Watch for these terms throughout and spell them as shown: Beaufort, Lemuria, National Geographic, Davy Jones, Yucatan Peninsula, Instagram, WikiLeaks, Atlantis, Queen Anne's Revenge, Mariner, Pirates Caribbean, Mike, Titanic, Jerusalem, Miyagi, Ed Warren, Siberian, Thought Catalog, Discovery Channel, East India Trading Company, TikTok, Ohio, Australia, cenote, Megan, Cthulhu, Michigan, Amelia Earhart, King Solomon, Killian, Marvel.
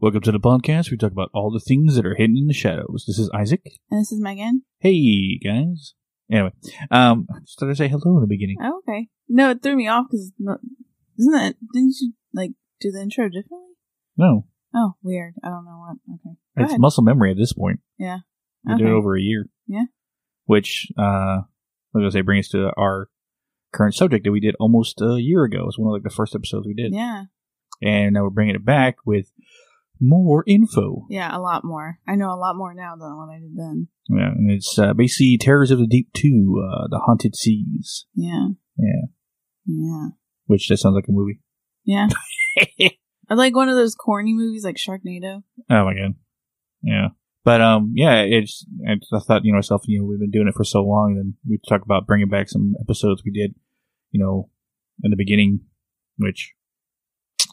Welcome to the podcast. We talk about all the things that are hidden in the shadows. This is Isaac. And this is Megan. Hey, guys. Anyway, I just thought I'd say hello in the beginning. Oh, okay. No, it threw me off because didn't you, like, do the intro differently? No. Oh, weird. I don't know what. Okay. Go ahead. Muscle memory at this point. Yeah. We do it over a year. Yeah. Which, I was going to say, brings us to our current subject that we did almost a year ago. It was one of, like, the first episodes we did. Yeah. And now we're bringing it back with more info. Yeah, a lot more. I know a lot more now than what I did then. Yeah, and it's basically Terrors of the Deep 2, The Haunted Seas. Yeah. Yeah. Yeah. Which, that sounds like a movie. Yeah. I like one of those corny movies like Sharknado. Oh, my God. Yeah. But, yeah, I thought, you know, myself, you know, we've been doing it for so long, and we talk about bringing back some episodes we did, you know, in the beginning, which,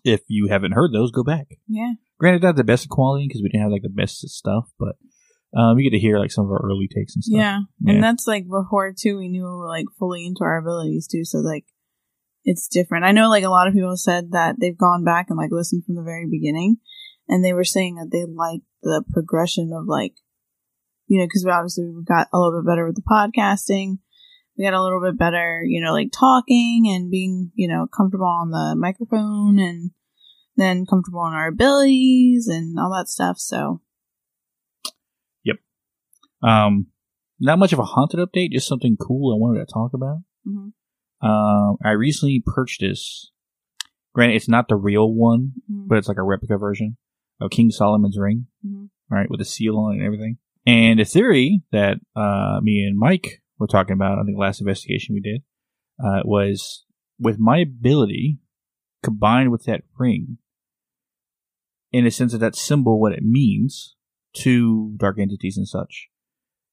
if you haven't heard those, go back. Yeah. Granted, not the best quality, because we didn't have, like, the best stuff, but you get to hear, like, some of our early takes and stuff. Yeah. Yeah. And that's, like, before, too, we knew we were, like, fully into our abilities, too, so, like, it's different. I know, like, a lot of people said that they've gone back and, like, listened from the very beginning, and they were saying that they liked the progression of, like, you know, because we obviously got a little bit better with the podcasting. We got a little bit better, you know, like, talking and being, you know, comfortable on the microphone and then comfortable in our abilities and all that stuff, so. Yep. Not much of a haunted update, just something cool I wanted to talk about. Mm-hmm. I recently purchased this. Granted, it's not the real one, mm-hmm. but it's like a replica version of King Solomon's ring, mm-hmm. all right, with a seal on it and everything. And a theory that me and Mike were talking about on the last investigation we did was with my ability combined with that ring, in a sense of that symbol, what it means to dark entities and such.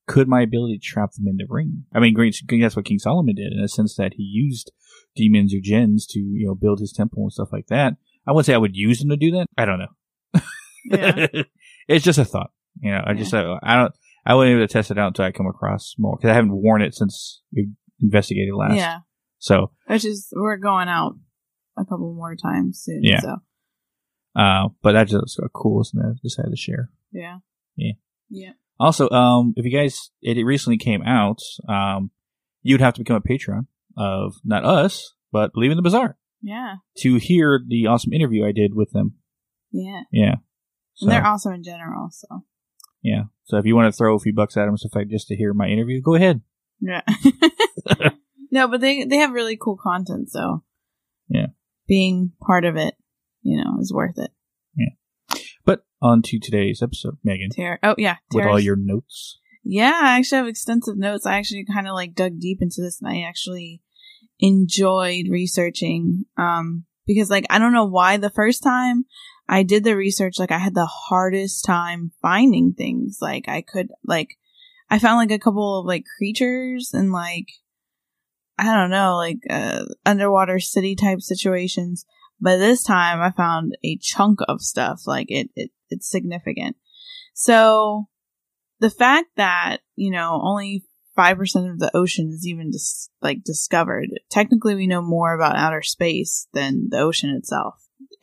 Could my ability to trap them in the ring? I mean, that's what King Solomon did, in a sense that he used demons or djinns to, you know, build his temple and stuff like that. I wouldn't say I would use them to do that. I don't know. Yeah. It's just a thought. You know, I just, I wouldn't be able to test it out until I come across more, because I haven't worn it since we investigated last. Yeah. So. Which is, we're going out a couple more times soon. Yeah. So. But that's just a cool thing I decided to share. Yeah. Yeah. Yeah. Also, if you guys, it recently came out, you'd have to become a patron of, not us, but Believe in the Bazaar. Yeah. To hear the awesome interview I did with them. Yeah. Yeah. So. And they're awesome in general, so. Yeah. So if you want to throw a few bucks at them, so if I, just to hear my interview, go ahead. Yeah. No, but they have really cool content, so. Yeah. Being part of it, you know, is worth it. But on to today's episode, Megan. Terrors. With all your notes. Yeah, I actually have extensive notes. I actually kind of like dug deep into this, and I actually enjoyed researching because, like, I don't know why the first time I did the research, like, I had the hardest time finding things. Like, I found like a couple of like creatures and like, I don't know, like underwater city type situations. But this time, I found a chunk of stuff. Like, it's significant. So, the fact that, you know, only 5% of the ocean is even, discovered. Technically, we know more about outer space than the ocean itself.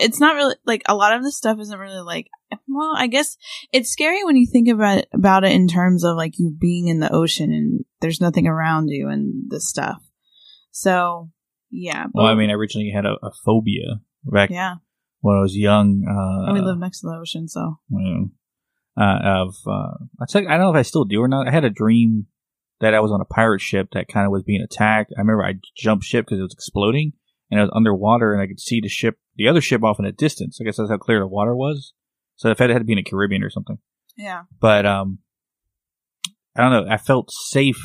It's not really, like, a lot of this stuff isn't really, like, well, I guess it's scary when you think about it in terms of, like, you being in the ocean and there's nothing around you and this stuff. So, yeah. Well, I mean, I originally had a phobia. Back when I was young, and we lived next to the ocean, so I don't know if I still do or not. I had a dream that I was on a pirate ship that kind of was being attacked. I remember I jumped ship because it was exploding, and I was underwater, and I could see the other ship off in the distance. I guess that's how clear the water was. So if it had to be in the Caribbean or something, yeah. But I don't know. I felt safe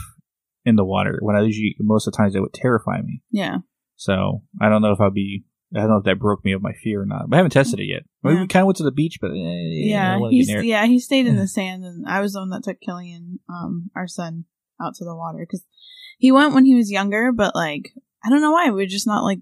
in the water when I usually most of the times it would terrify me. Yeah. So I don't know if I'd be. I don't know if that broke me of my fear or not. But I haven't tested it yet. Yeah. We kind of went to the beach, but he stayed in the sand, and I was the one that took Killian, our son, out to the water because he went when he was younger. But like, I don't know why we're just not like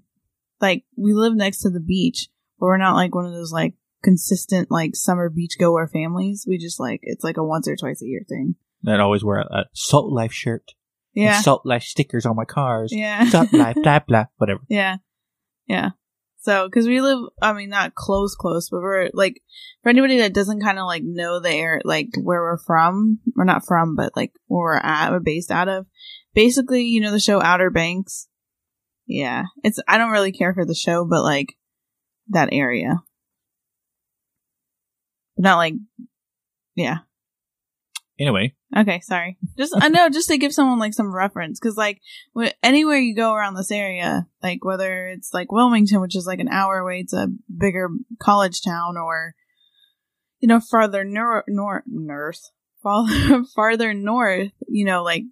we live next to the beach, but we're not like one of those like consistent like summer beach goer families. We just like it's like a once or twice a year thing. I'd always wear a Salt Life shirt. Yeah, and Salt Life stickers on my cars. Yeah, Salt Life, blah blah, whatever. Yeah, yeah. So, because we live, I mean, not close, but we're, like, for anybody that doesn't kind of, like, know the air, like, where we're from, or not from, but, like, where we're at, we're based out of, basically, you know the show Outer Banks? Yeah. It's, I don't really care for the show, but, like, that area. Not, like, yeah. Anyway. Okay, sorry. Just, I know, just to give someone, like, some reference, because, like, anywhere you go around this area, like, whether it's, like, Wilmington, which is, like, an hour away, it's a bigger college town, or, you know, farther north, you know, like,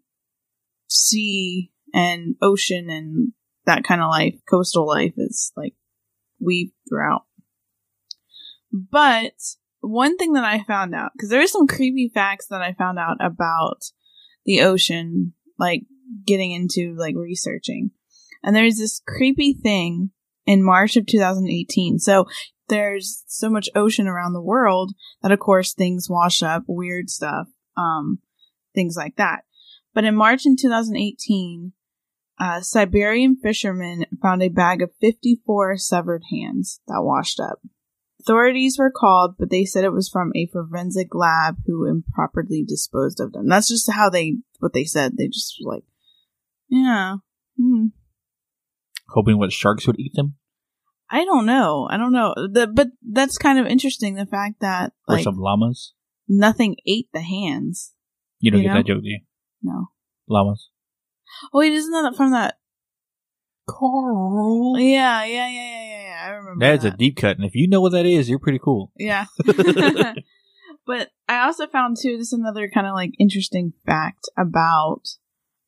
sea and ocean and that kind of life, coastal life is, like, weaved throughout. But one thing that I found out, because there are some creepy facts that I found out about the ocean, like, getting into, like, researching. And there's this creepy thing in March of 2018. So there's so much ocean around the world that, of course, things wash up, weird stuff, things like that. But in March in 2018, Siberian fishermen found a bag of 54 severed hands that washed up. Authorities were called, but they said it was from a forensic lab who improperly disposed of them. That's just how what they said. They just were like, yeah. Mm. Hoping what sharks would eat them? I don't know. But that's kind of interesting, the fact that, like, or some llamas? Nothing ate the hands. You don't get that joke, do you? No. Llamas. Oh, wait, isn't that from that? Coral. Yeah. I remember that. That's a deep cut, and if you know what that is, you're pretty cool. Yeah. But I also found, too, this another kind of, like, interesting fact about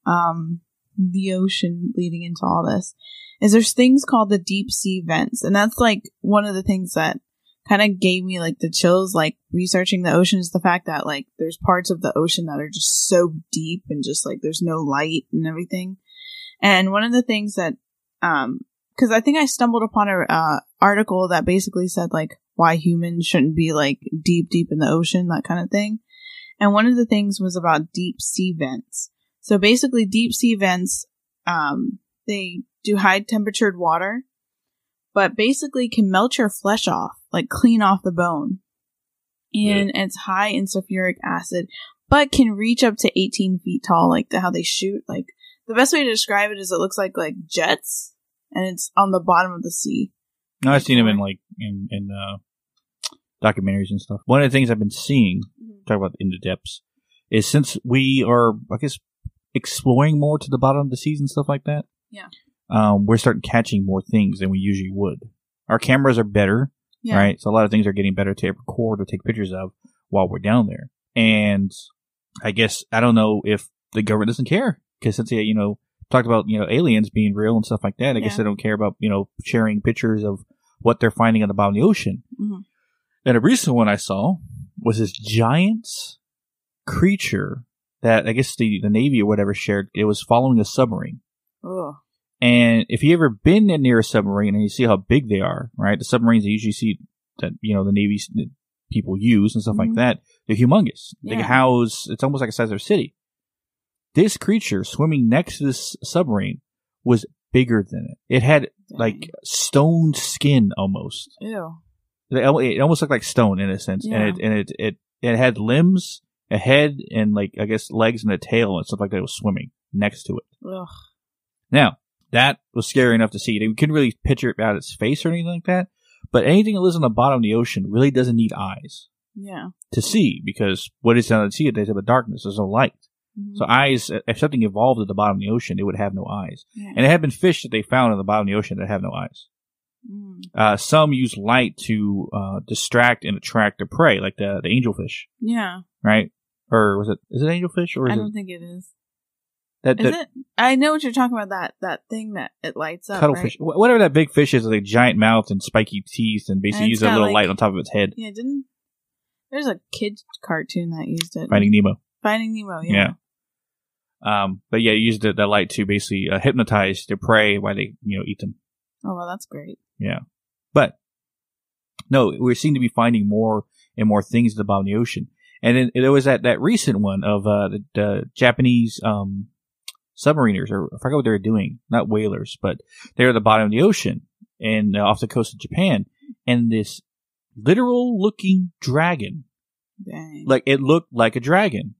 the ocean leading into all this, is there's things called the deep sea vents, and that's, like, one of the things that kind of gave me, like, the chills, like, researching the ocean, is the fact that, like, there's parts of the ocean that are just so deep and just, like, there's no light and everything. And one of the things that, because I think I stumbled upon an article that basically said, like, why humans shouldn't be, like, deep in the ocean, that kind of thing. And one of the things was about deep sea vents. So basically, deep sea vents, they do high temperatured water, but basically can melt your flesh off, like, clean off the bone. And it's high in sulfuric acid, but can reach up to 18 feet tall, like how they shoot, like. The best way to describe it is it looks like jets, and it's on the bottom of the sea. No, I've seen them in, like, in documentaries and stuff. One of the things I've been seeing, talk about in the depths, is since we are, I guess, exploring more to the bottom of the seas and stuff like that. Yeah. We're starting catching more things than we usually would. Our cameras are better, right? So a lot of things are getting better to record or take pictures of while we're down there. And I guess, I don't know if the government doesn't care. Because since they, you know, talked about, you know, aliens being real and stuff like that, I guess they don't care about, you know, sharing pictures of what they're finding on the bottom of the ocean. Mm-hmm. And a recent one I saw was this giant creature that I guess the Navy or whatever shared. It was following a submarine. Ugh. And if you've ever been near a submarine and you see how big they are, right? The submarines you usually see that, you know, the Navy people use and stuff like that, they're humongous. Yeah. They can house, it's almost like the size of a city. This creature swimming next to this submarine was bigger than it. It had, like, stone skin almost. Ew. It almost looked like stone in a sense. Yeah. And it had limbs, a head, and, like, I guess legs and a tail and stuff like that. It was swimming next to it. Ugh. Now, that was scary enough to see. We couldn't really picture it out its face or anything like that. But anything that lives on the bottom of the ocean really doesn't need eyes. Yeah. To see, because what is down at sea, there's the darkness, there's no light. Mm-hmm. So eyes, if something evolved at the bottom of the ocean, it would have no eyes. Yeah. And it had been fish that they found at the bottom of the ocean that have no eyes. Mm. Some use light to distract and attract their prey, like the angelfish. Yeah. Right? Or is it angelfish? Or I don't think it is. Is it? I know what you're talking about, that thing that it lights up, cuttlefish. Right? Whatever that big fish is with a giant mouth and spiky teeth and basically uses a little light on top of its head. Yeah, there's a kid's cartoon that used it. Finding Nemo, yeah. But yeah, you use the light to basically hypnotize their prey while they, you know, eat them. Oh, well, that's great. Yeah. But, no, we seem to be finding more and more things at the bottom of the ocean. And then there was that recent one of the Japanese submariners, or I forgot what they were doing. Not whalers, but they were at the bottom of the ocean. and off the coast of Japan, and this literal-looking dragon. Dang. Like, it looked like a dragon.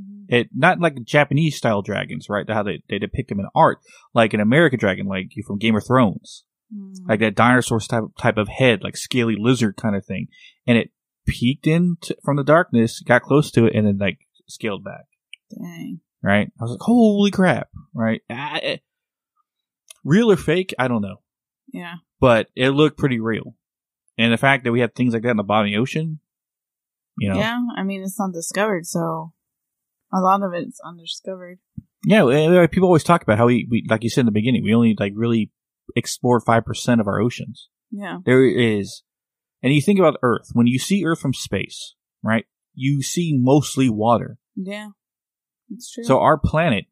Mm-hmm. It not like Japanese-style dragons, right? How they depict them in art, like an American dragon, like from Game of Thrones. Mm-hmm. Like that dinosaur type of head, like scaly lizard kind of thing. And it peeked in from the darkness, got close to it, and then, like, scaled back. Dang. Right? I was like, holy crap. Right? Real or fake? I don't know. Yeah. But it looked pretty real. And the fact that we have things like that in the bottom of the ocean, you know. Yeah, I mean, it's not discovered, so a lot of it's undiscovered. Yeah, people always talk about how we like you said in the beginning, we only like really explore 5% of our oceans. Yeah. There is, and you think about Earth, when you see Earth from space, right, you see mostly water. Yeah, it's true. So our planet,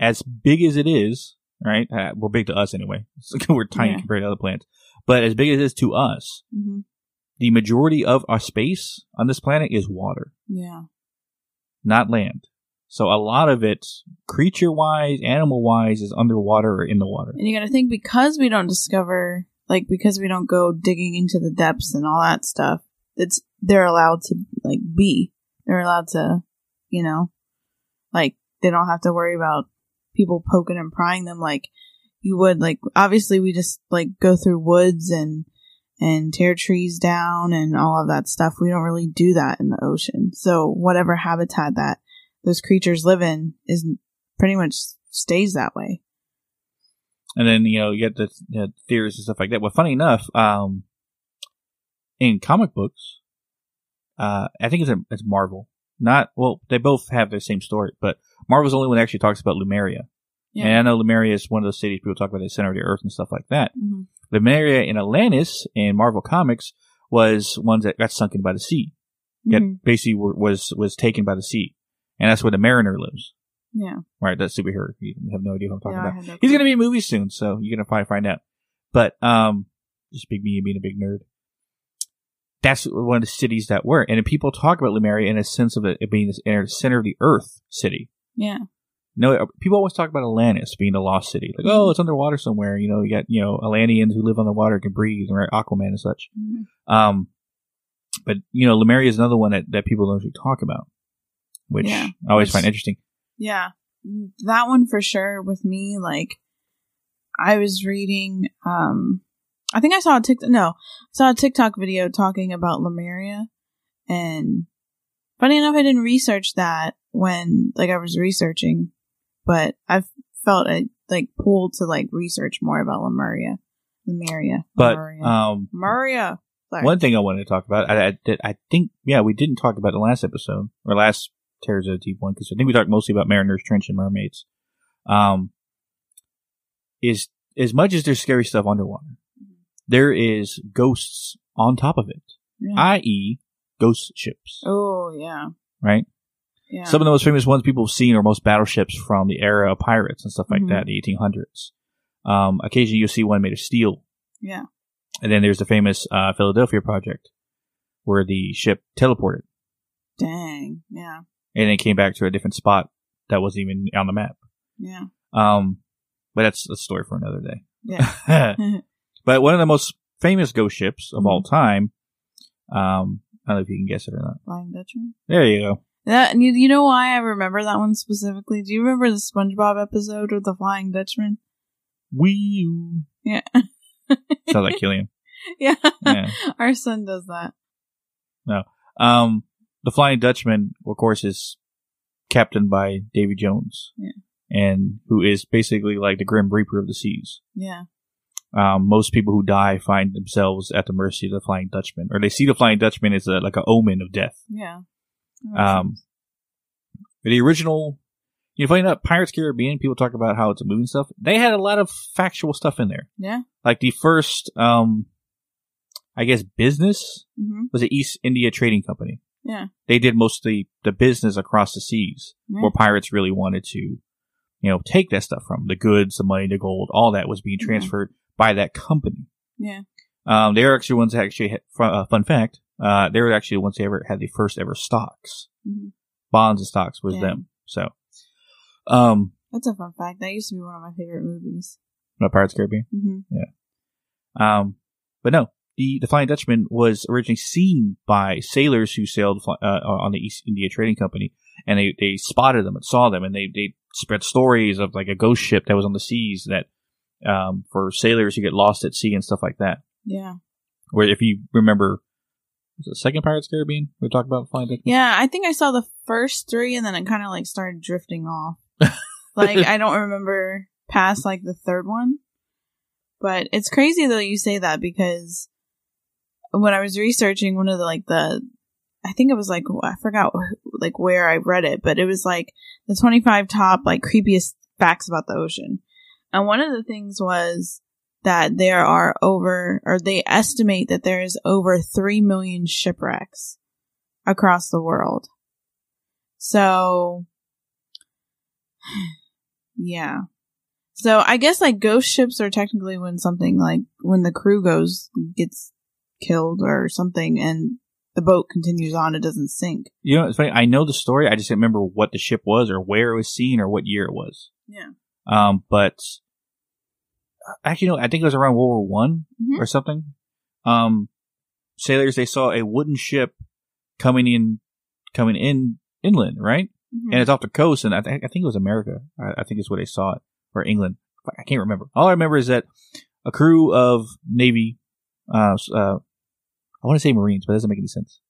as big as it is, right, well, big to us anyway, we're tiny compared to other planets. But as big as it is to us, mm-hmm. the majority of our space on this planet is water. Yeah. Not land. So a lot of it, creature-wise, animal-wise, is underwater or in the water. And you got to think, because we don't discover, like, because we don't go digging into the depths and all that stuff, they're allowed to, like, be. They're allowed to, you know, like, they don't have to worry about people poking and prying them, like, you would, like, obviously we just, like, go through woods and tear trees down and all of that stuff. We don't really do that in the ocean. So whatever habitat that those creatures live in is pretty much stays that way. And then, you know, you get the theories and stuff like that. Well, funny enough, in comic books, I think it's Marvel. They both have the same story, but Marvel's the only one that actually talks about Lemuria. Yeah. And I know Lemuria is one of those cities people talk about, the center of the earth and stuff like that. Mm-hmm. Lemuria in Atlantis in Marvel Comics was one that got sunken by the sea. Mm-hmm. That basically was taken by the sea. And that's where the Mariner lives. Yeah. Right, that superhero. You have no idea who I'm talking about. No, he's going to be in a movie soon, so you're going to probably find out. But just me being a big nerd. That's one of the cities that were. And people talk about Lemuria in a sense of it being this inner center of the earth city. Yeah. No, people always talk about Atlantis being the lost city. Like, oh, it's underwater somewhere. You know, you got, you know, Atlanteans who live on the water, can breathe, and Aquaman and such. Mm-hmm. But, you know, Lemuria is another one that people don't usually talk about, which I always find interesting. Yeah. That one for sure with me, like, I was reading, I think I saw a TikTok video talking about Lemuria, and funny enough, I didn't research that when, like, I was researching, but I felt, like, pulled to, like, research more about Lemuria. But, Lemuria. Sorry. One thing I wanted to talk about, I think, we didn't talk about the last episode, or last Terrors of the Deep one, because I think we talked mostly about Mariner's Trench and mermaids, is, as much as there's scary stuff underwater, there is ghosts on top of it, i.e., ghost ships. Oh, yeah. Right? Yeah. Some of the most famous ones people have seen are most battleships from the era of pirates and stuff like that, the 1800s. Occasionally you'll see one made of steel. Yeah. And then there's the famous Philadelphia Project, where the ship teleported. Dang, yeah. And it came back to a different spot that wasn't even on the map. Yeah. But that's a story for another day. Yeah. But one of the most famous ghost ships of all time, I don't know if you can guess it or not. Flying Dutchman? There you go. That, you know why I remember that one specifically? Do you remember the SpongeBob episode with the Flying Dutchman? Wee-oo. Yeah. Sounds like Killian. Yeah. Our son does that. No. The Flying Dutchman, of course, is captained by Davy Jones. Yeah. And who is basically like the Grim Reaper of the seas. Yeah. Most people who die find themselves at the mercy of the Flying Dutchman, or they see the Flying Dutchman as like an omen of death. Yeah. The original, you find out Pirates Caribbean, people talk about how it's a movie and stuff. They had a lot of factual stuff in there. Yeah. Like the first, I guess business was the East India Trading Company. Yeah. They did most of the business across the seas where pirates really wanted to, take that stuff from. The goods, the money, the gold, all that was being transferred by that company. Yeah. They're actually the ones that actually had, fun fact, they were actually the ones that ever had the first ever stocks. Mm-hmm. Bonds and stocks was them. So, that's a fun fact. That used to be one of my favorite movies. Pirates Caribbean? Mm-hmm. Yeah. But no, the Flying Dutchman was originally seen by sailors who sailed on the East India Trading Company, and they spotted them and saw them, and they spread stories of like a ghost ship that was on the seas that for sailors who get lost at sea and stuff like that. Yeah. Where if you remember, was it the second Pirates Caribbean we talked about Flying Dutchman? Yeah, I think I saw the first three, and then it kind of like started drifting off. Like I don't remember past like the third one. But it's crazy though you say that, because when I was researching one of the I think it was like, I forgot like where I read it, but it was like the 25 top like creepiest facts about the ocean. And one of the things was that they estimate that there is over 3 million shipwrecks across the world. So yeah. So I guess like ghost ships are technically when the crew gets killed or something and the boat continues on, it doesn't sink. You know, it's funny. I know the story. I just didn't remember what the ship was or where it was seen or what year it was. Yeah. But actually, no, I think it was around World War I or something. Sailors, they saw a wooden ship coming in inland, right? Mm-hmm. And it's off the coast, and I think it was America. I think it's where they saw it. Or England. I can't remember. All I remember is that a crew of Navy, I want to say Marines, but it doesn't make any sense.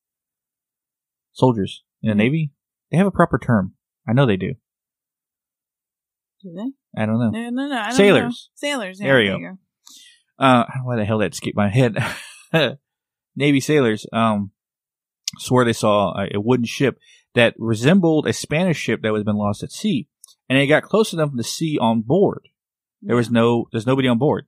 Soldiers in the Navy? They have a proper term. I know they do. Do they? I don't know. No. I don't Sailors. Know. Sailors. Yeah, there you go. I don't know why the hell that escaped my head. Navy sailors swore they saw a wooden ship that resembled a Spanish ship that had been lost at sea. And it got close enough to see on board. There's nobody on board.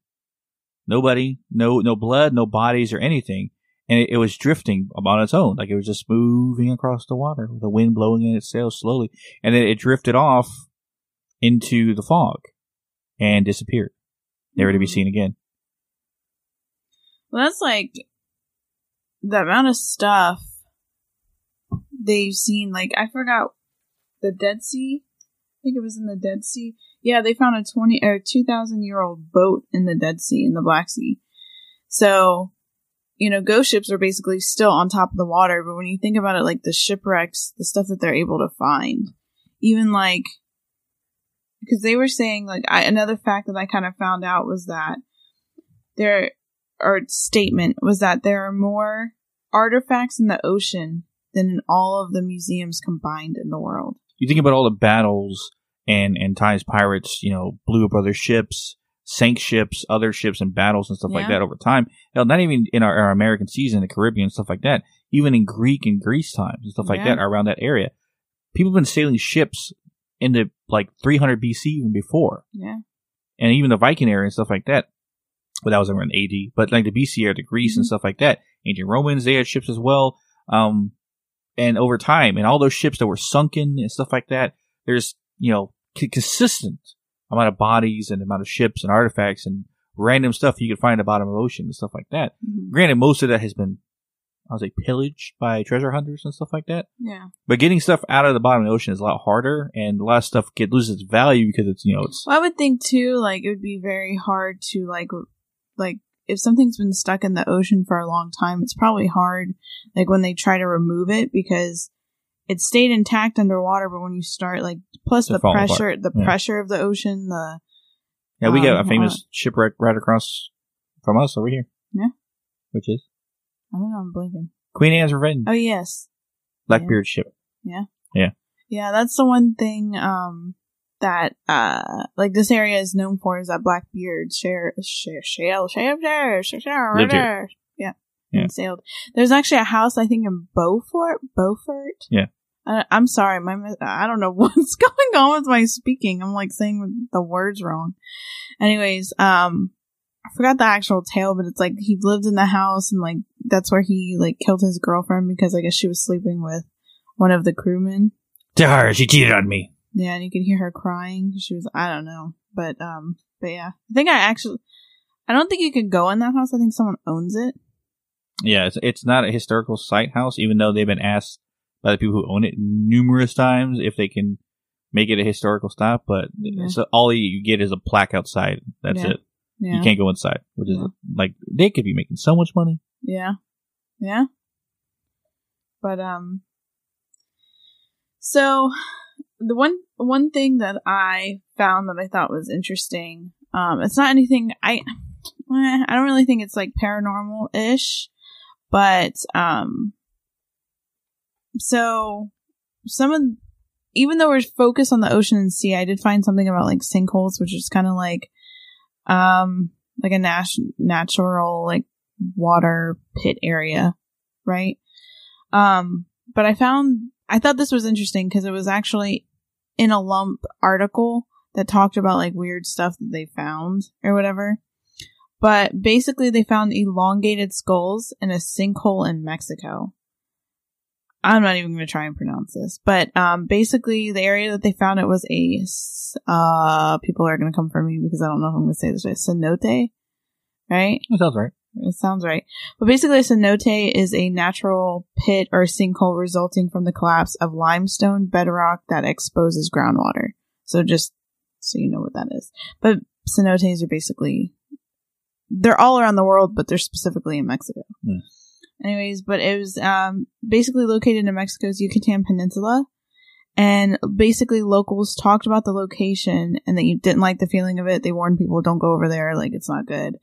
Nobody, no blood, no bodies or anything. And it was drifting on its own. Like it was just moving across the water, the wind blowing in its sails slowly. And then it drifted off into the fog and disappeared. Never to be seen again. Well, that's like the amount of stuff they've seen. Like I forgot the Dead Sea. I think it was in the Dead Sea. Yeah, they found a 2,000-year-old boat in the Dead Sea, in the Black Sea. So, you know, ghost ships are basically still on top of the water. But when you think about it, like the shipwrecks, the stuff that they're able to find, even like, because they were saying like another fact that I kind of found out was that there are more artifacts in the ocean than in all of the museums combined in the world. You think about all the battles and times pirates, you know, blew up other ships, sank ships, other ships, and battles and stuff like that over time. Now, not even in our American seas, in the Caribbean, stuff like that. Even in Greece times and stuff like that, around that area, people have been sailing ships into like 300 BC even before. Yeah, and even the Viking era and stuff like that. Well, that was around AD, but like the BC era, the Greece and stuff like that. Ancient Romans, they had ships as well. And over time, and all those ships that were sunken and stuff like that, there's, you know, consistent amount of bodies and amount of ships and artifacts and random stuff you could find at the bottom of the ocean and stuff like that. Mm-hmm. Granted, most of that has been, I would say, pillaged by treasure hunters and stuff like that. Yeah. But getting stuff out of the bottom of the ocean is a lot harder, and a lot of stuff loses its value because it's, you know, it's... Well, I would think, too, like, it would be very hard to, like, if something's been stuck in the ocean for a long time, it's probably hard, like, when they try to remove it, because it stayed intact underwater, but when you start, like, plus the pressure, pressure of the ocean, the... Yeah, we got a famous shipwreck right across from us over here. Yeah. Which is? I don't know, I'm blinking. Queen Anne's Revenge. Oh, yes. Blackbeard's ship. Yeah. Yeah. Yeah, that's the one thing, that like this area is known for, is that Blackbeard lived here. Yeah. And sailed. There's actually a house, I think, in Beaufort. Yeah. I'm sorry, I don't know what's going on with my speaking. I'm like saying the words wrong. Anyways, I forgot the actual tale, but it's like he lived in the house, and like that's where he like killed his girlfriend, because I guess she was sleeping with one of the crewmen. To her, she cheated on me. Yeah, and you could hear her crying. She was, I don't know. But yeah. I don't think you could go in that house. I think someone owns it. Yeah, it's not a historical site house, even though they've been asked by the people who own it numerous times if they can make it a historical stop. But all you get is a plaque outside. That's it. Yeah. You can't go inside, which is like, they could be making so much money. Yeah. Yeah. But, so the one thing that I found that I thought was interesting, it's not anything I don't really think it's like paranormal-ish, but, so even though we're focused on the ocean and sea, I did find something about like sinkholes, which is kind of like a natural like water pit area, right? But I thought this was interesting because it was actually in a lump article that talked about like weird stuff that they found or whatever. But basically they found elongated skulls in a sinkhole in Mexico. I'm not even going to try and pronounce this, but basically the area that they found it was a, people are going to come for me because I don't know if I'm going to say this right, cenote, right? That sounds right. It sounds right. But basically a cenote is a natural pit or sinkhole resulting from the collapse of limestone bedrock that exposes groundwater. So just so you know what that is. But cenotes are basically, they're all around the world, but they're specifically in Mexico. Yeah. Anyways, but it was basically located in Mexico's Yucatan Peninsula, and basically locals talked about the location and that you didn't like the feeling of it. They warned people, don't go over there, like it's not good.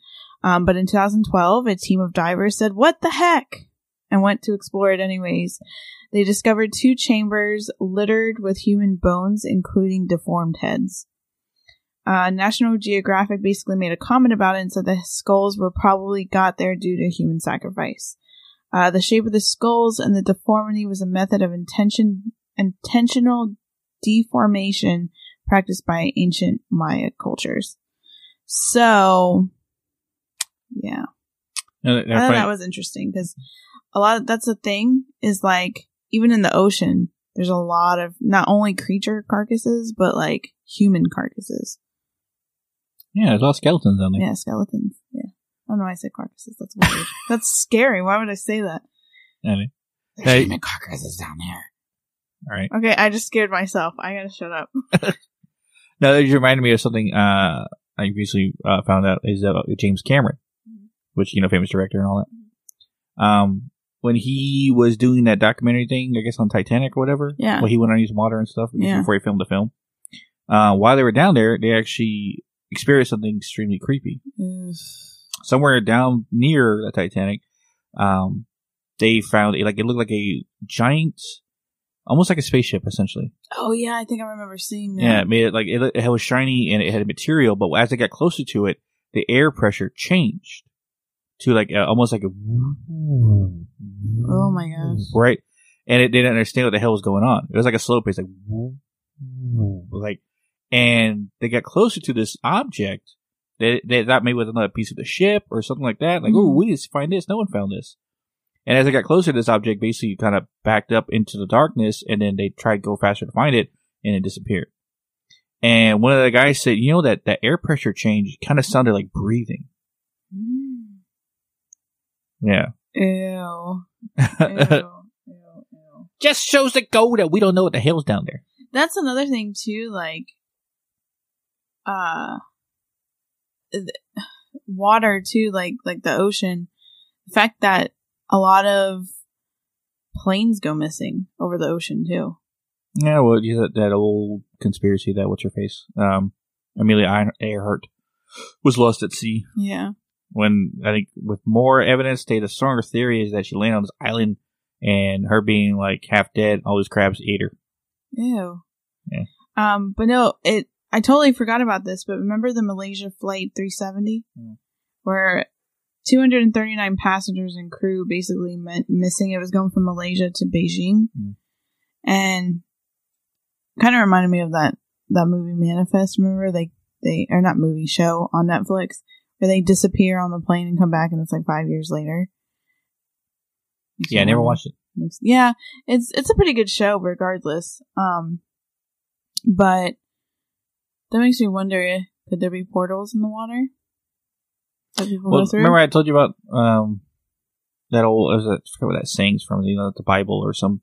But in 2012, a team of divers said, what the heck? And went to explore it anyways. They discovered two chambers littered with human bones, including deformed heads. National Geographic basically made a comment about it and said the skulls were probably got there due to human sacrifice. The shape of the skulls and the deformity was a method of intentional deformation practiced by ancient Maya cultures. So, yeah. No, I thought that was interesting because that's the thing is like, even in the ocean, there's a lot of not only creature carcasses, but like human carcasses. Yeah, there's a lot of skeletons down there. Yeah, skeletons. Yeah. I don't know why I said carcasses. That's weird. That's scary. Why would I say that? I mean, there's human carcasses down there. All right. Okay, I just scared myself. I gotta shut up. No, that just reminded me of something I recently found out is about James Cameron, which, you know, famous director and all that. When he was doing that documentary thing, I guess on Titanic or whatever, yeah, where he went on his water and stuff before he filmed the film. While they were down there, they actually experienced something extremely creepy. Somewhere down near the Titanic, they found it looked like a giant, almost like a spaceship, essentially. Oh yeah, I think I remember seeing that. Yeah, it made it like it was shiny and it had material, but as it got closer to it, the air pressure changed to like almost like a. Oh my gosh! Right, and it didn't understand what the hell was going on. It was like a slow pace, like, and they got closer to this object. They thought maybe with another piece of the ship or something like that. Like, oh, we just find this. No one found this. And as I got closer to this object, basically kind of backed up into the darkness, and then they tried to go faster to find it, and it disappeared. And one of the guys said, you know, that air pressure change kind of sounded like breathing. Yeah. Ew. Ew. Just shows the go that we don't know what the hell's down there. That's another thing, too, like, water too, like the ocean, the fact that a lot of planes go missing over the ocean too. Yeah, well, you know, that old conspiracy that what's her face, Amelia Earhart was lost at sea. Yeah, when I think with more evidence, the stronger theory is that she landed on this island and her being like half dead, all those crabs ate her. Ew. Yeah. But no, I totally forgot about this, but remember the Malaysia Flight 370? Mm. Where 239 passengers and crew basically went missing. It was going from Malaysia to Beijing. Mm. And kind of reminded me of that movie Manifest, remember? Not movie, show on Netflix, where they disappear on the plane and come back and it's like 5 years later. Yeah, I never watched it. Yeah, it's a pretty good show regardless. But that makes me wonder, could there be portals in the water that people go through? Remember I told you about that old, I forget what that saying's from, you know, the Bible or some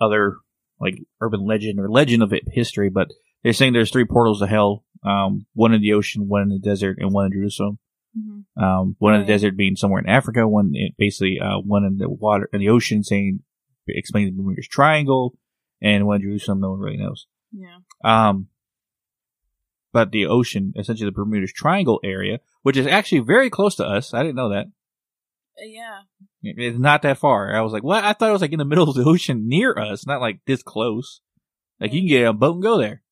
other like urban legend or legend of history, but they're saying there's three portals to hell One in the ocean, one in the desert, and one in Jerusalem. Mm-hmm. One in the desert being somewhere in Africa. One basically one in the water in the ocean, saying explaining the Bermuda Triangle, and one in Jerusalem. No one really knows. Yeah. But the ocean, essentially the Bermuda Triangle area, which is actually very close to us. I didn't know that. Yeah. It's not that far. I was like, what? I thought it was like in the middle of the ocean near us, not like this close. Like you can get a boat and go there.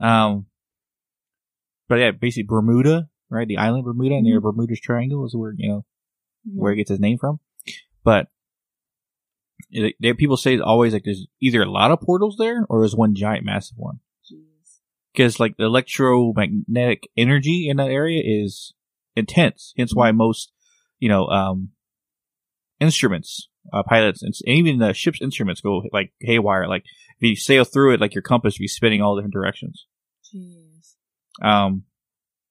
Dang. But yeah, basically Bermuda, right? The island Bermuda near Bermuda's Triangle is where, you know, where it gets its name from. But there, people say always like there's either a lot of portals there or there's one giant massive one. Because like the electromagnetic energy in that area is intense. Hence why most, you know, instruments, pilots, and even the ship's instruments go like haywire. Like if you sail through it, like your compass will be spinning all different directions. Jeez.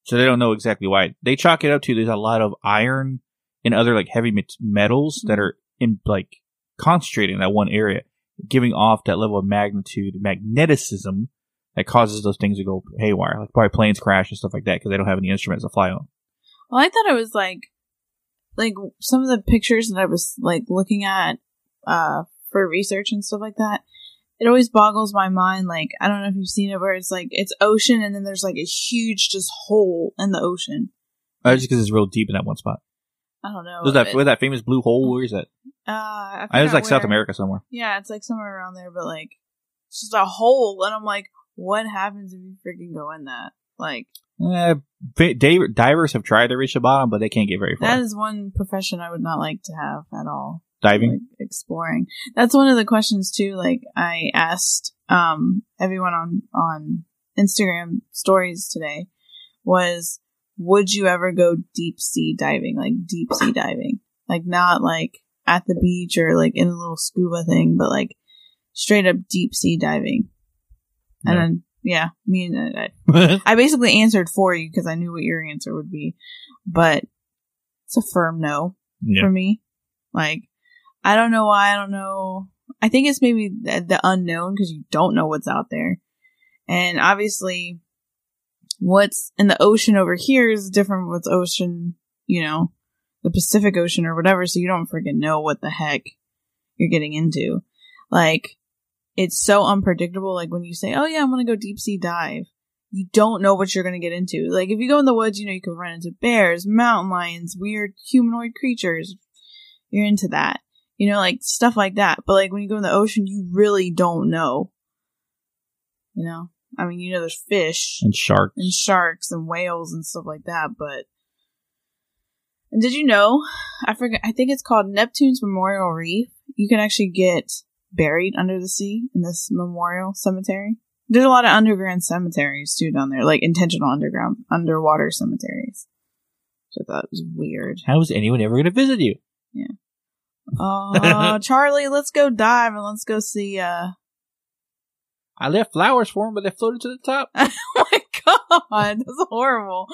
So they don't know exactly why. They chalk it up to there's a lot of iron and other like heavy metals that are in like concentrated in that one area, giving off that level of magnitude, magneticism. That causes those things to go haywire, like probably planes crash and stuff like that because they don't have any instruments to fly on. Well, I thought it was like some of the pictures that I was like looking at for research and stuff like that. It always boggles my mind. Like I don't know if you've seen it, where it's like it's ocean and then there's like a huge just hole in the ocean. Oh, just because it's real deep in that one spot. I don't know. Where's that famous blue hole? Where is that? I was like where. South America somewhere. Yeah, it's like somewhere around there, but like it's just a hole, and I'm like. What happens if you freaking go in that? Like, divers have tried to reach the bottom, but they can't get very far. That is one profession I would not like to have at all. Diving? Like exploring. That's one of the questions, too. Like, I asked everyone on Instagram stories today was, would you ever go deep sea diving? Like, not like at the beach or like in a little scuba thing, but like straight up deep sea diving. And then, yeah, me and I basically answered for you because I knew what your answer would be, but it's a firm no for me. Like, I don't know why. I don't know. I think it's maybe the unknown because you don't know what's out there. And obviously what's in the ocean over here is different from what's ocean, you know, the Pacific Ocean or whatever. So you don't freaking know what the heck you're getting into. Like, it's so unpredictable. Like when you say, oh yeah, I'm going to go deep sea dive. You don't know what you're going to get into. Like if you go in the woods, you know, you can run into bears, mountain lions, weird humanoid creatures. You're into that, you know, like stuff like that. But like when you go in the ocean, you really don't know, you know, I mean, you know, there's fish and sharks and whales and stuff like that. But and did you know, I forget, I think it's called Neptune's Memorial Reef. You can actually get buried under the sea in this memorial cemetery. There's a lot of underground cemeteries too down there, like intentional underwater cemeteries. So I thought it was weird. How is anyone ever going to visit you? Yeah. Oh, Charlie, let's go dive and let's go see. I left flowers for them, but they floated to the top. Oh my god, that's horrible.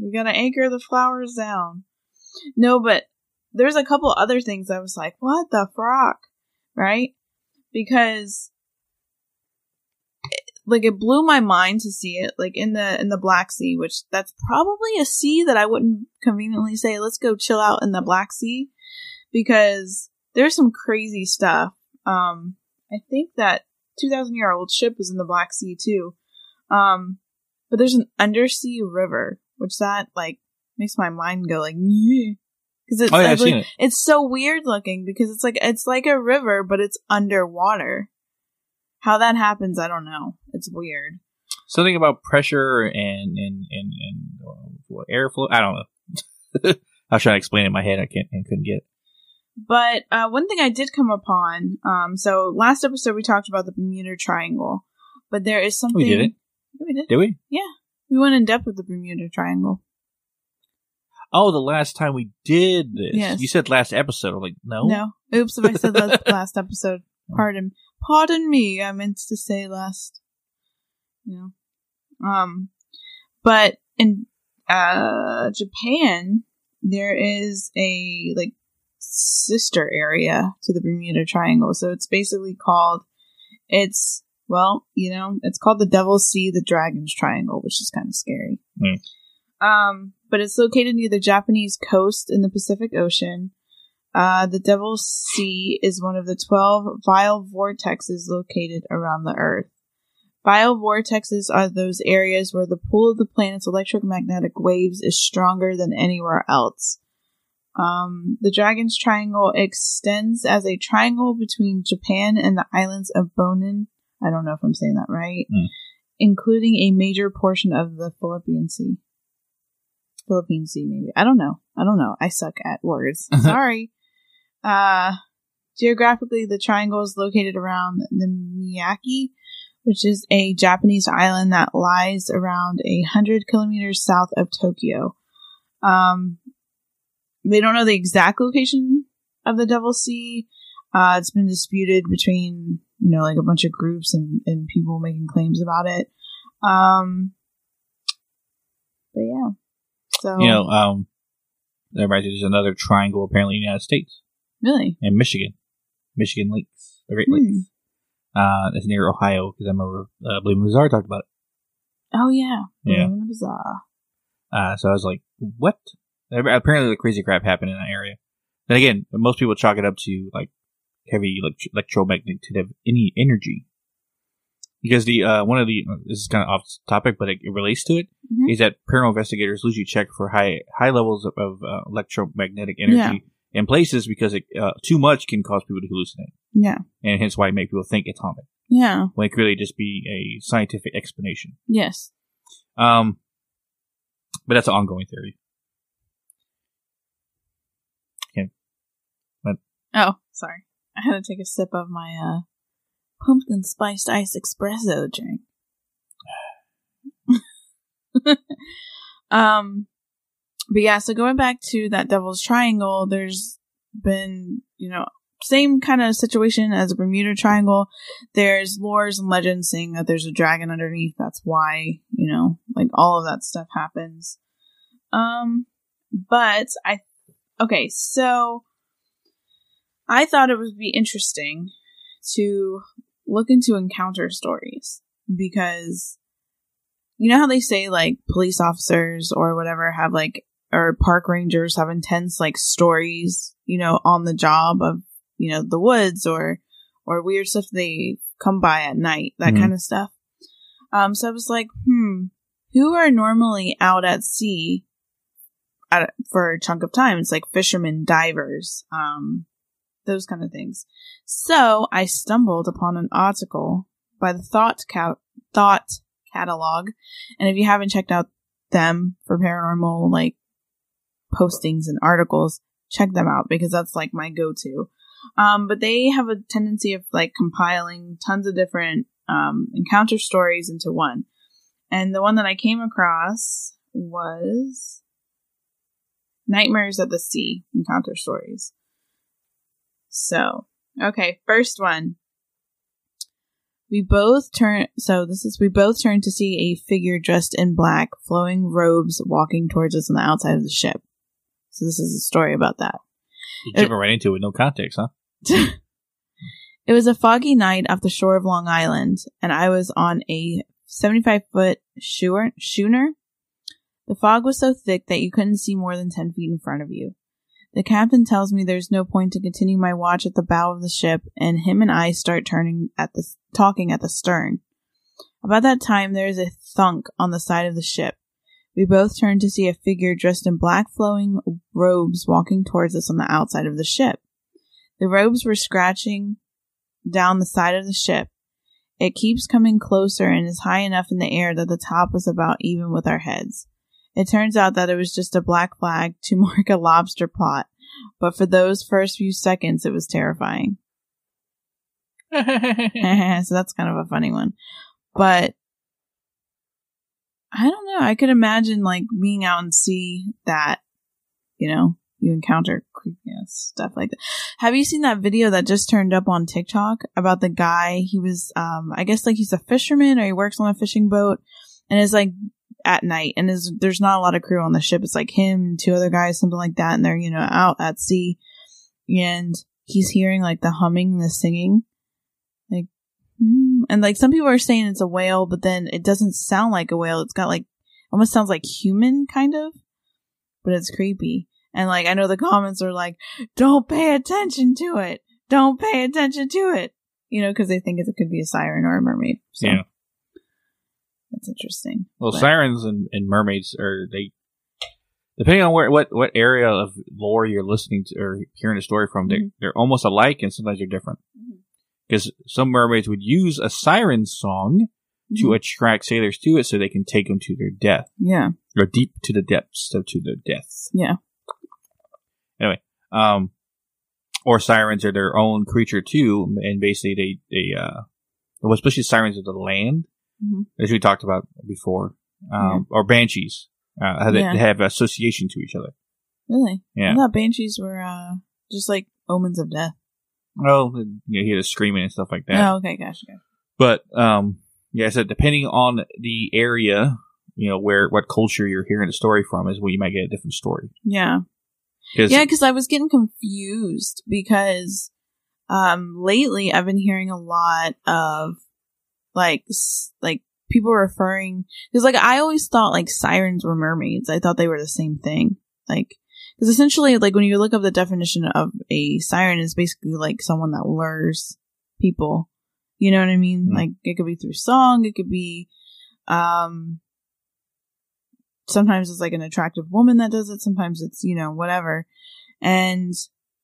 We gotta anchor the flowers down. No, but. There's a couple other things I was like, what the frock? Right? Because it blew my mind to see it like in the Black Sea, which that's probably a sea that I wouldn't conveniently say, let's go chill out in the Black Sea, because there's some crazy stuff. I think that 2,000-year-old ship was in the Black Sea too. But there's an undersea river, which that like makes my mind go like, yeah. It's, oh, yeah, I've seen it. It's so weird looking because it's like a river, but it's underwater. How that happens, I don't know. It's weird. Something about pressure and airflow. I don't know. I was trying to explain it in my head. I couldn't get it. But one thing I did come upon. So last episode we talked about the Bermuda Triangle, but there is something. We did it. Yeah, we did. Did we? Yeah, we went in depth with the Bermuda Triangle. Oh, the last time we did this. Yes. You said last episode. I'm like, no? No. Oops, if I said last episode. Pardon me. I meant to say last. You know. But in Japan, there is a like sister area to the Bermuda Triangle. So it's basically called, it's Well, you know, it's called the Devil's Sea, the Dragon's Triangle, which is kind of scary. Mm. But it's located near the Japanese coast in the Pacific Ocean. The Devil's Sea is one of the 12 vile vortexes located around the Earth. Vile vortexes are those areas where the pull of the planet's electromagnetic waves is stronger than anywhere else. The Dragon's Triangle extends as a triangle between Japan and the islands of Bonin. I don't know if I'm saying that right. Mm. Including a major portion of the Philippine Sea, maybe. I don't know. I suck at words. Sorry. Geographically, the triangle is located around the Miyagi, which is a Japanese island that lies around 100 kilometers south of Tokyo. They don't know the exact location of the Devil's Sea. It's been disputed between, you know, like a bunch of groups and people making claims about it. But yeah. So, you know, right, there's another triangle apparently in the United States. Really? In Michigan. Michigan Lakes. The Great Lakes. That's near Ohio, because I remember Believe in the Bazaar talked about it. Oh, yeah. Yeah. Believe in the Bazaar. So I was like, what? Apparently the crazy crap happened in that area. Then again, most people chalk it up to like heavy electromagnetic any energy. Because the one of the this is kind of off topic, but it relates to it, mm-hmm. is that paranormal investigators usually check for high levels of electromagnetic energy in places, because it, too much can cause people to hallucinate. Yeah, and hence why it makes people think it's haunted. Yeah, when it could really just be a scientific explanation. Yes, but that's an ongoing theory. Yeah. But, oh, sorry, I had to take a sip of my pumpkin spiced ice espresso drink. But yeah, so going back to that Devil's Triangle, there's been, you know, same kind of situation as the Bermuda Triangle. There's lores and legends saying that there's a dragon underneath. That's why, you know, like all of that stuff happens. So I thought it would be interesting to look into encounter stories, because you know how they say like police officers or whatever have like, or park rangers have intense like stories, you know, on the job of, you know, the woods or weird stuff they come by at night, that mm-hmm. kind of stuff. So I was like, who are normally out at sea for a chunk of time? It's like fishermen, divers, those kind of things. So I stumbled upon an article by the Thought Catalog, and if you haven't checked out them for paranormal like postings and articles, check them out, because that's like my go-to. But they have a tendency of like compiling tons of different encounter stories into one, and the one that I came across was Nightmares at the Sea Encounter Stories. So, okay, first one. We both turned to see a figure dressed in black, flowing robes, walking towards us on the outside of the ship. So this is a story about that. You jump right into it with no context, huh? It was a foggy night off the shore of Long Island, and I was on a 75-foot schooner. The fog was so thick that you couldn't see more than 10 feet in front of you. The captain tells me there's no point to continue my watch at the bow of the ship, and him and I start talking at the stern. About that time, there is a thunk on the side of the ship. We both turn to see a figure dressed in black flowing robes walking towards us on the outside of the ship. The robes were scratching down the side of the ship. It keeps coming closer and is high enough in the air that the top is about even with our heads. It turns out that it was just a black flag to mark a lobster pot, but for those first few seconds, it was terrifying. So that's kind of a funny one. But I don't know. I could imagine like being out and see that, you know, you encounter stuff like that. Have you seen that video that just turned up on TikTok about the guy? He was, I guess like he's a fisherman, or he works on a fishing boat, and it's like at night, and there's not a lot of crew on the ship. It's like him and two other guys, something like that, and they're, you know, out at sea, and he's hearing like the humming, the singing, like, And like some people are saying it's a whale, but then it doesn't sound like a whale. It's got like, almost sounds like human kind of, but it's creepy. And like, I know the comments are like, don't pay attention to it. Don't pay attention to it. You know, cause they think it could be a siren or a mermaid. So. Yeah. That's interesting. Well, but sirens and mermaids are, they, depending on where, what area of lore you're listening to or hearing a story from, they're almost alike and sometimes they're different. Because some mermaids would use a siren song to attract sailors to it so they can take them to their death. Yeah. Or deep to the depths of to their death. Yeah. Anyway. Or sirens are their own creature too. And basically they especially sirens of the land, as we talked about before, or banshees. They have association to each other. Really? Yeah. I thought banshees were just like omens of death. Oh, you know, hear the screaming and stuff like that. Oh, okay, gosh. Gotcha. But, yeah, I said, depending on the area, you know, where, what culture you're hearing the story from is where you might get a different story. Yeah. Yeah, because I was getting confused because lately I've been hearing a lot of, like, people referring, because like I always thought like sirens were mermaids. I thought they were the same thing. Like, because essentially like when you look up the definition of a siren, is basically like someone that lures people, you know what I mean? Like it could be through song, it could be sometimes it's like an attractive woman that does it, sometimes it's, you know, whatever. And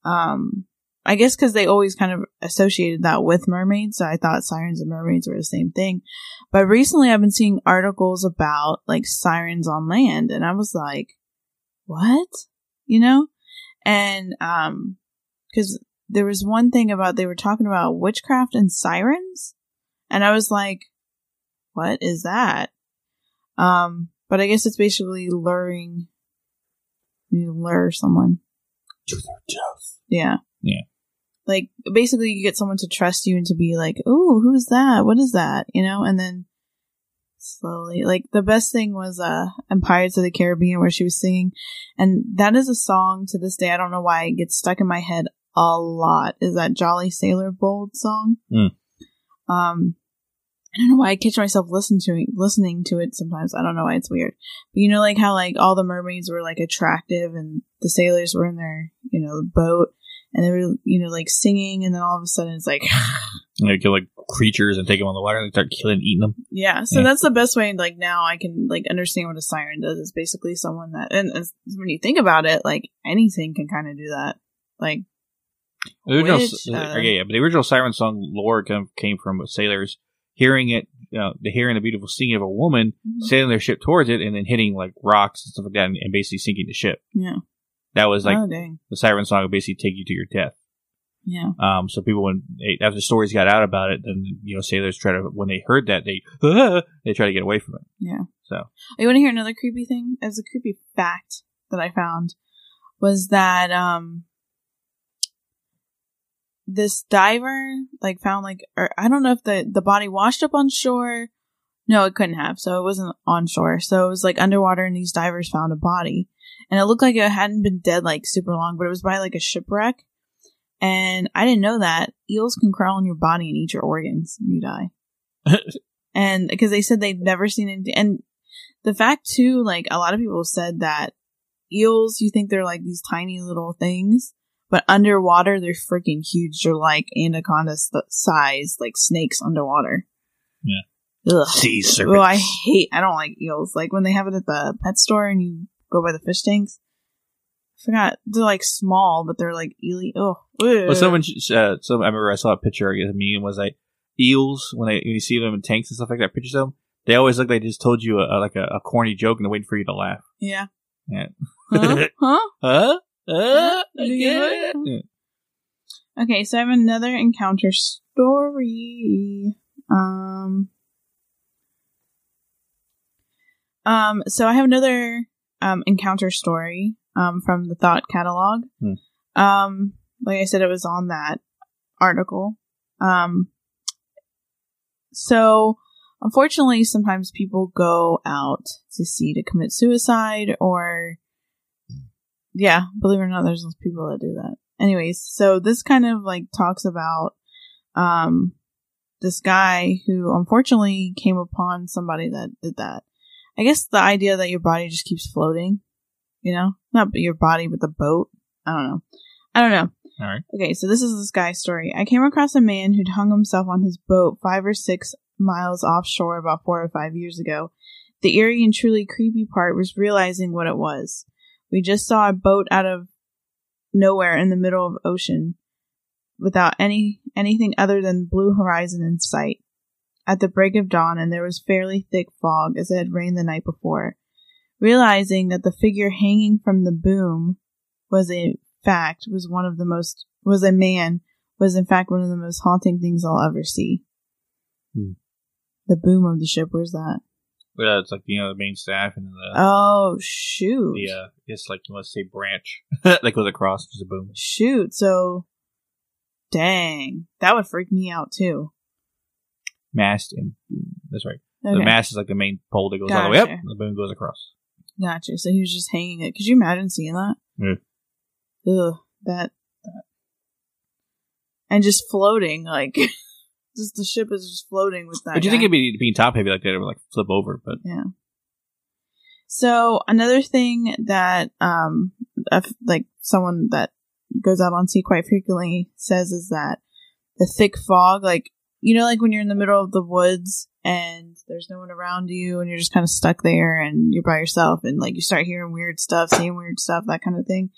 I guess because they always kind of associated that with mermaids, so I thought sirens and mermaids were the same thing. But recently I've been seeing articles about, like, sirens on land, and I was like, what? You know? And, because there was one thing about, they were talking about witchcraft and sirens, and I was like, what is that? But I guess it's basically luring, you lure someone. To their death. Yeah. Yeah. Like, basically, you get someone to trust you and to be like, ooh, who's that? What is that? You know? And then slowly, like, the best thing was in Pirates of the Caribbean where she was singing. And that is a song to this day. I don't know why it gets stuck in my head a lot. Is that Jolly Sailor Bold song? Mm. I don't know why I catch myself listening to it sometimes. I don't know why, it's weird. But you know, like, how, like, all the mermaids were, like, attractive and the sailors were in their, you know, boat. And they were, you know, like, singing, and then all of a sudden it's like... and they kill, like, creatures and take them on the water and they start killing and eating them. Yeah, so that's the best way, like, now I can, like, understand what a siren does. It's basically someone that... And when you think about it, like, anything can kind of do that. Like, but the original siren song lore came from sailors hearing it, hearing the beautiful singing of a woman, sailing their ship towards it, and then hitting, like, rocks and stuff like that, and basically sinking the ship. Yeah. That was like the siren song would basically take you to your death. Yeah. So people, after stories got out about it, then, you know, sailors when they heard that, they try to get away from it. Yeah. So you want to hear another creepy thing? As a creepy fact that I found was that this diver like found like, or I don't know if the body washed up on shore. No, it couldn't have. So it wasn't on shore. So it was like underwater, and these divers found a body. And it looked like it hadn't been dead, like, super long, but it was by, like, a shipwreck. And I didn't know that. Eels can crawl on your body and eat your organs when you die. And because they said they'd never seen anything. And the fact, too, like, a lot of people said that eels, you think they're, like, these tiny little things. But underwater, they're freaking huge. They're, like, anaconda-sized, like, snakes underwater. Yeah. Ugh. Sea serpents. Oh, I don't like eels. Like, when they have it at the pet store and you... go by the fish tanks. I forgot. They're like small, but they're like eely. Oh, well, someone, I remember I saw a picture. A meme was like eels when you see them in tanks and stuff like that. Pictures of them, they always look like they just told you a corny joke and they're waiting for you to laugh. Yeah. Yeah. Yeah. Okay, so I have another encounter story. So I have another. Encounter story from the Thought Catalog. Like I said, it was on that article. So unfortunately, sometimes people go out to sea to commit suicide, or believe it or not, there's those people that do that. Anyways, so this kind of like talks about this guy who unfortunately came upon somebody that did that. I guess the idea that your body just keeps floating, you know, not your body, but the boat. I don't know. All right. Okay, so this is this guy's story. I came across a man who'd hung himself on his boat 5 or 6 miles offshore about 4 or 5 years ago. The eerie and truly creepy part was realizing what it was. We just saw a boat out of nowhere in the middle of ocean without anything other than blue horizon in sight. At the break of dawn, and there was fairly thick fog as it had rained the night before. Realizing that the figure hanging from the boom was in fact one of the most haunting things I'll ever see. Hmm. The boom of the ship, where's that? Yeah, it's like the main staff and the... Oh, shoot. Yeah, it's like, you must say branch. Like with a cross, just a boom. Shoot, so... Dang. That would freak me out, too. Mast and boom. That's right. Okay. The mast is like the main pole that goes all the way up, and the boom goes across. Gotcha, so he was just hanging it. Could you imagine seeing that? Yeah. Ugh, that. And just floating, like, just the ship is just floating with that. But you think it'd be being top heavy like that, it would like flip over, but yeah. So another thing that like someone that goes out on sea quite frequently says is that the thick fog, like, you know, like when you're in the middle of the woods and there's no one around you and you're just kind of stuck there and you're by yourself and like you start hearing weird stuff, seeing weird stuff, that kind of thing.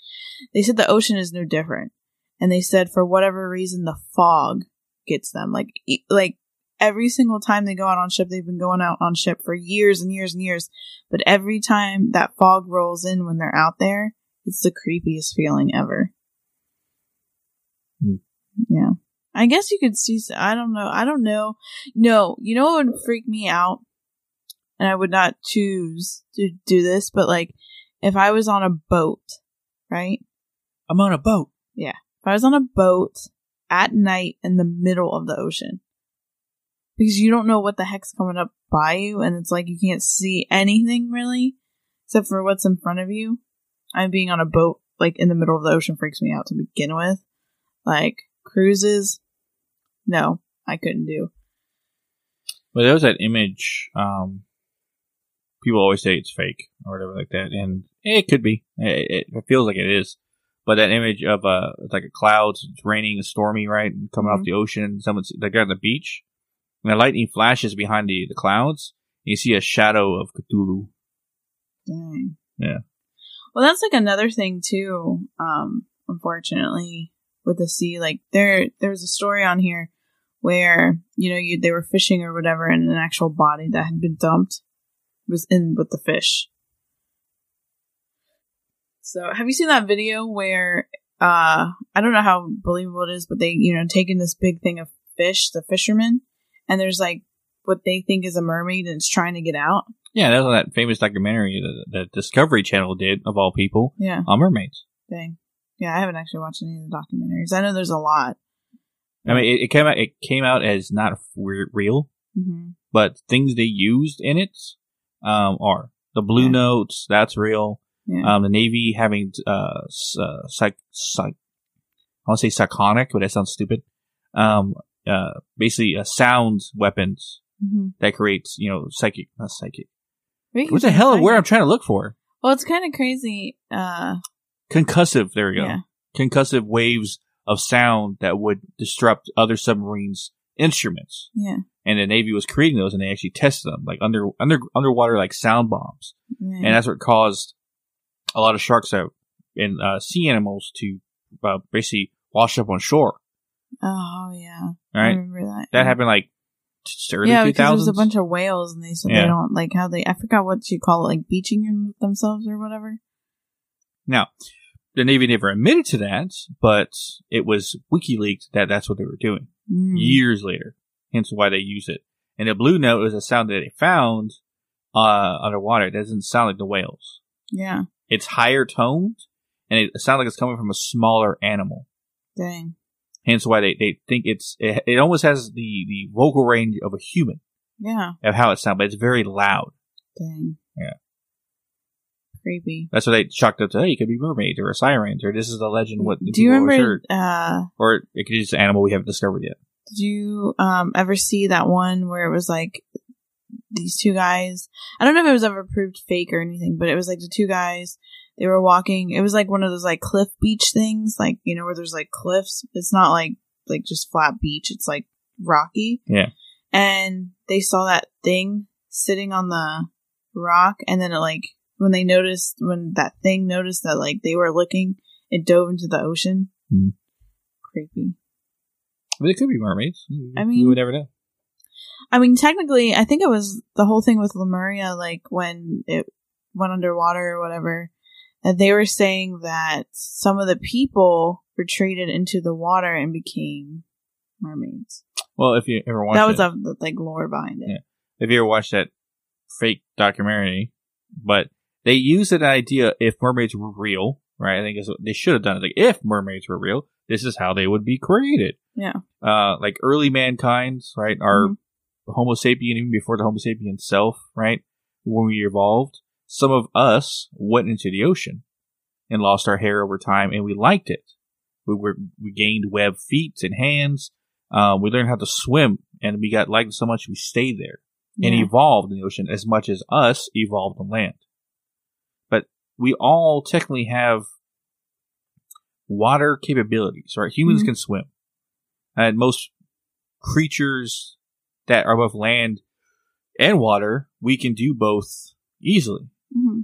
They said the ocean is no different. And they said for whatever reason, the fog gets them. Like every single time they go out on ship, they've been going out on ship for years and years and years. But every time that fog rolls in when they're out there, it's the creepiest feeling ever. Mm. Yeah. I guess you could see. I don't know. No, you know what would freak me out? And I would not choose to do this, but like if I was on a boat, right? I'm on a boat. Yeah. If I was on a boat at night in the middle of the ocean, because you don't know what the heck's coming up by you, and it's like you can't see anything really except for what's in front of you. I'm being on a boat like in the middle of the ocean freaks me out to begin with. Like, cruises, no, I couldn't do. Well, there was that image, people always say it's fake or whatever like that, and it could be. It feels like it is. But that image of like a cloud, it's raining, it's stormy, right, and coming off the ocean, someone's like on the beach, and the lightning flashes behind the clouds, and you see a shadow of Cthulhu. Dang. Yeah. Well, that's like another thing too, unfortunately. With the sea, like there's a story on here where they were fishing or whatever, and an actual body that had been dumped was in with the fish. So, have you seen that video where I don't know how believable it is, but they taking this big thing of fish, the fishermen, and there's like what they think is a mermaid and it's trying to get out. Yeah, that was that famous documentary that Discovery Channel did of all people. Yeah, on mermaids. Dang. Yeah, I haven't actually watched any of the documentaries. I know there's a lot. I mean, it came out as not real, but things they used in it are the Blue Notes. That's real. Yeah. The Navy having I want to say psychonic, but that sounds stupid. Basically, sound weapons that creates psychic. Not psychic. What the hell? Where I'm trying to look for? Well, it's kind of crazy. Concussive, there you go. Yeah. Concussive waves of sound that would disrupt other submarines' instruments. Yeah. And the Navy was creating those, and they actually tested them, like underwater, like sound bombs. Yeah. And that's what caused a lot of sharks out and sea animals to basically wash up on shore. Oh, yeah. Right? I remember that. That happened like early 2000s. Yeah, because there was a bunch of whales, and they said they don't, like, how they, I forgot what you call it, like beaching themselves or whatever. Now, the Navy never admitted to that, but it was WikiLeaks that's what they were doing years later, hence why they use it. And the Blue Note was a sound that they found underwater. It doesn't sound like the whales. Yeah. It's higher toned, and it sounds like it's coming from a smaller animal. Dang. Hence why they think it almost has the vocal range of a human. Yeah. Of how it sounds, but it's very loud. Dang. Yeah. Creepy. That's what they chalked up to. Hey, it could be mermaids or sirens, or this is a legend. What do you remember? Or it could be just an animal we haven't discovered yet. Did you ever see that one where it was like these two guys? I don't know if it was ever proved fake or anything, but it was like the two guys. They were walking. It was like one of those like cliff beach things, like, you know, where there's like cliffs. It's not like just flat beach. It's like rocky. Yeah. And they saw that thing sitting on the rock, and then it like when that thing noticed that like they were looking, it dove into the ocean. Mm. Creepy. But it could be mermaids. I mean, you would never know. I mean, technically, I think it was the whole thing with Lemuria, like when it went underwater or whatever, that they were saying that some of the people retreated into the water and became mermaids. Well, if you ever watched that, was like lore behind it. Yeah. If you ever watched that fake documentary, but they used an idea, if mermaids were real, right? I think it's what they should have done. It's like, if mermaids were real, this is how they would be created. Yeah. Like early mankinds, right? Our Homo sapien, even before the Homo sapien self, right? When we evolved, some of us went into the ocean and lost our hair over time, and we liked it. We gained webbed feet and hands. We learned how to swim, and we got liked so much we stayed there and evolved in the ocean as much as us evolved on land. But we all technically have water capabilities, right? Humans can swim. And most creatures that are both land and water, we can do both easily,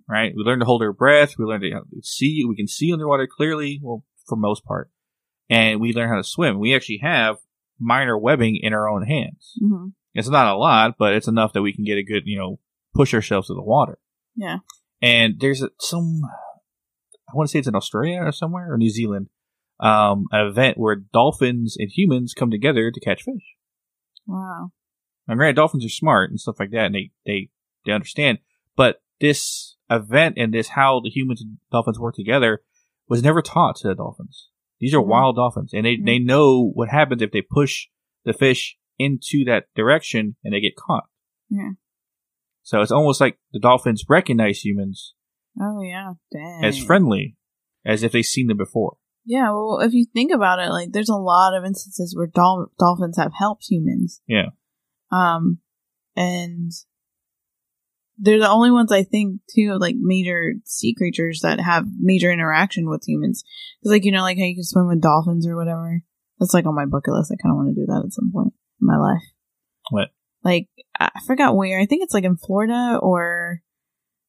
right? We learn to hold our breath. We learn to see. We can see underwater clearly, well, for most part. And we learn how to swim. We actually have minor webbing in our own hands. Mm-hmm. It's not a lot, but it's enough that we can get a good, you know, push ourselves to the water. Yeah. And there's some, I want to say it's in Australia or somewhere, or New Zealand, an event where dolphins and humans come together to catch fish. Wow. Now, granted, dolphins are smart and stuff like that, and they understand. But this event and this how the humans and dolphins work together was never taught to the dolphins. These are wild dolphins, and they know what happens if they push the fish into that direction and they get caught. Yeah. So it's almost like the dolphins recognize humans. Oh, yeah. Dang. As friendly as if they've seen them before. Yeah, well, if you think about it, like, there's a lot of instances where dolphins have helped humans. Yeah. And they're the only ones, I think, too, like, major sea creatures that have major interaction with humans. It's like, you know, like how you can swim with dolphins or whatever. That's, like, on my bucket list. I kind of want to do that at some point in my life. What? Like, I forgot where. I think it's, like, in Florida or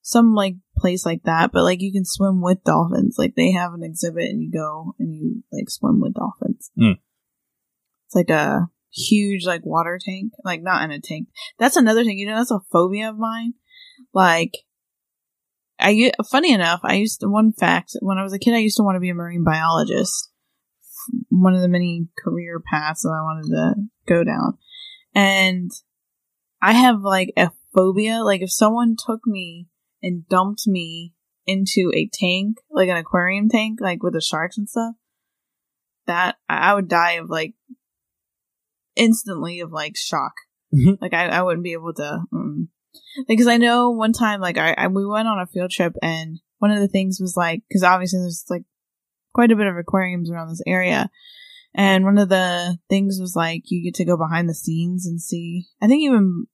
some, like, place like that, but like you can swim with dolphins. Like they have an exhibit and you go and you like swim with dolphins. Mm. It's like a huge like water tank, like not in a tank. That's another thing, you know, that's a phobia of mine. Like funny enough, one fact, when I was a kid, I used to want to be a marine biologist. One of the many career paths that I wanted to go down. And I have like a phobia. Like if someone took me and dumped me into a tank, like an aquarium tank, like with the sharks and stuff, that I would die of like instantly of like shock. Mm-hmm. Like I wouldn't be able to, because I know one time, like we went on a field trip, and one of the things was like, because obviously there's like quite a bit of aquariums around this area. And one of the things was like, you get to go behind the scenes and see, I think even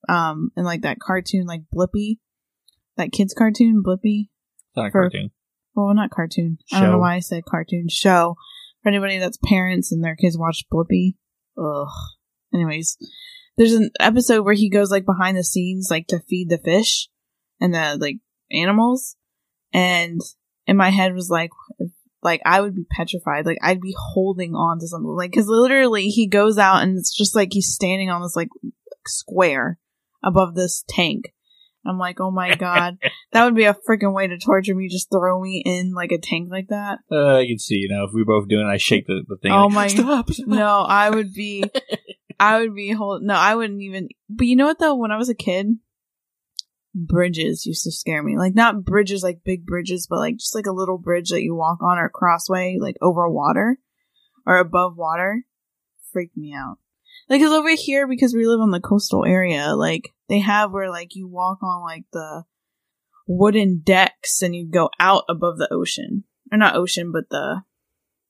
in like that cartoon, like Blippi. That kid's cartoon, Blippi. It's not a cartoon. Well, not cartoon. Show. I don't know why I said cartoon. Show. For anybody that's parents and their kids watch Blippi. Ugh. Anyways, there's an episode where he goes, like, behind the scenes, like, to feed the fish and the, like, animals. And in my head was, like, I would be petrified. Like, I'd be holding on to something. Like, because literally he goes out and it's just, like, he's standing on this, like, square above this tank. I'm like, oh my god, that would be a freaking way to torture me. Just throw me in like a tank like that. I can see, you know, if we were both doing it, I shake the thing. Oh my, stop. No, I wouldn't even. But you know what though? When I was a kid, bridges used to scare me. Like not bridges, like big bridges, but like just like a little bridge that you walk on or a crossway, like over water or above water, freaked me out. Like, because over here, because we live on the coastal area, like, they have where, like, you walk on, like, the wooden decks and you go out above the ocean. Or not ocean, but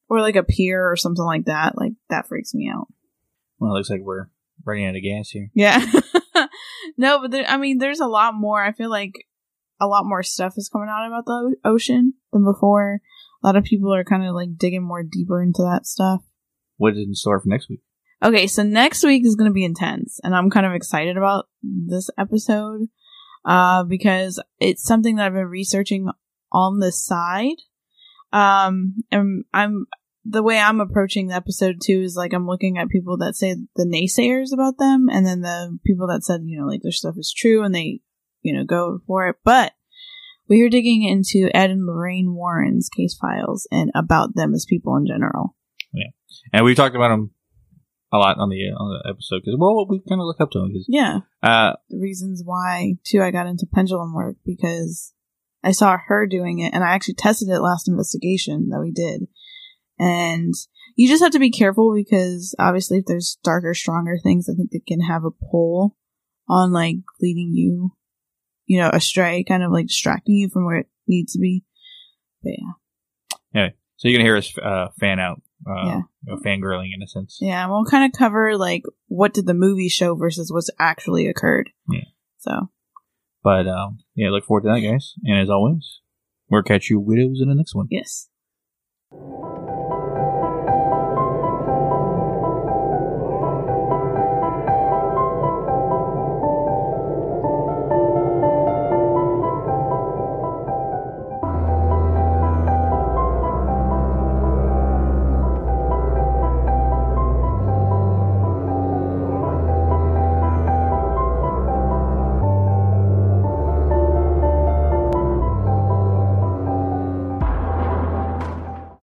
or, like, a pier or something like that. Like, that freaks me out. Well, it looks like we're running out of gas here. Yeah. No, but there, I mean, there's a lot more. I feel like a lot more stuff is coming out about the ocean than before. A lot of people are kind of like digging more deeper into that stuff. What is in store for next week? Okay, so next week is going to be intense, and I'm kind of excited about this episode because it's something that I've been researching on the side. And the way I'm approaching the episode too is like I'm looking at people that say the naysayers about them, and then the people that said, you know, like their stuff is true and they, you know, go for it. But we are digging into Ed and Lorraine Warren's case files and about them as people in general. Yeah, and we've talked about them a lot on the episode because we kind of look up to them. Yeah, the reasons why too I got into pendulum work because I saw her doing it, and I actually tested it last investigation that we did. And you just have to be careful because obviously if there's darker, stronger things, I think they can have a pull on like leading you, you know, astray, kind of like distracting you from where it needs to be. But yeah. Anyway, so you're going to hear us fan out, yeah. You know, fangirling in a sense. Yeah, we'll kind of cover like what did the movie show versus what's actually occurred. Yeah. So. But yeah, look forward to that, guys. And as always, we'll catch you widows in the next one. Yes.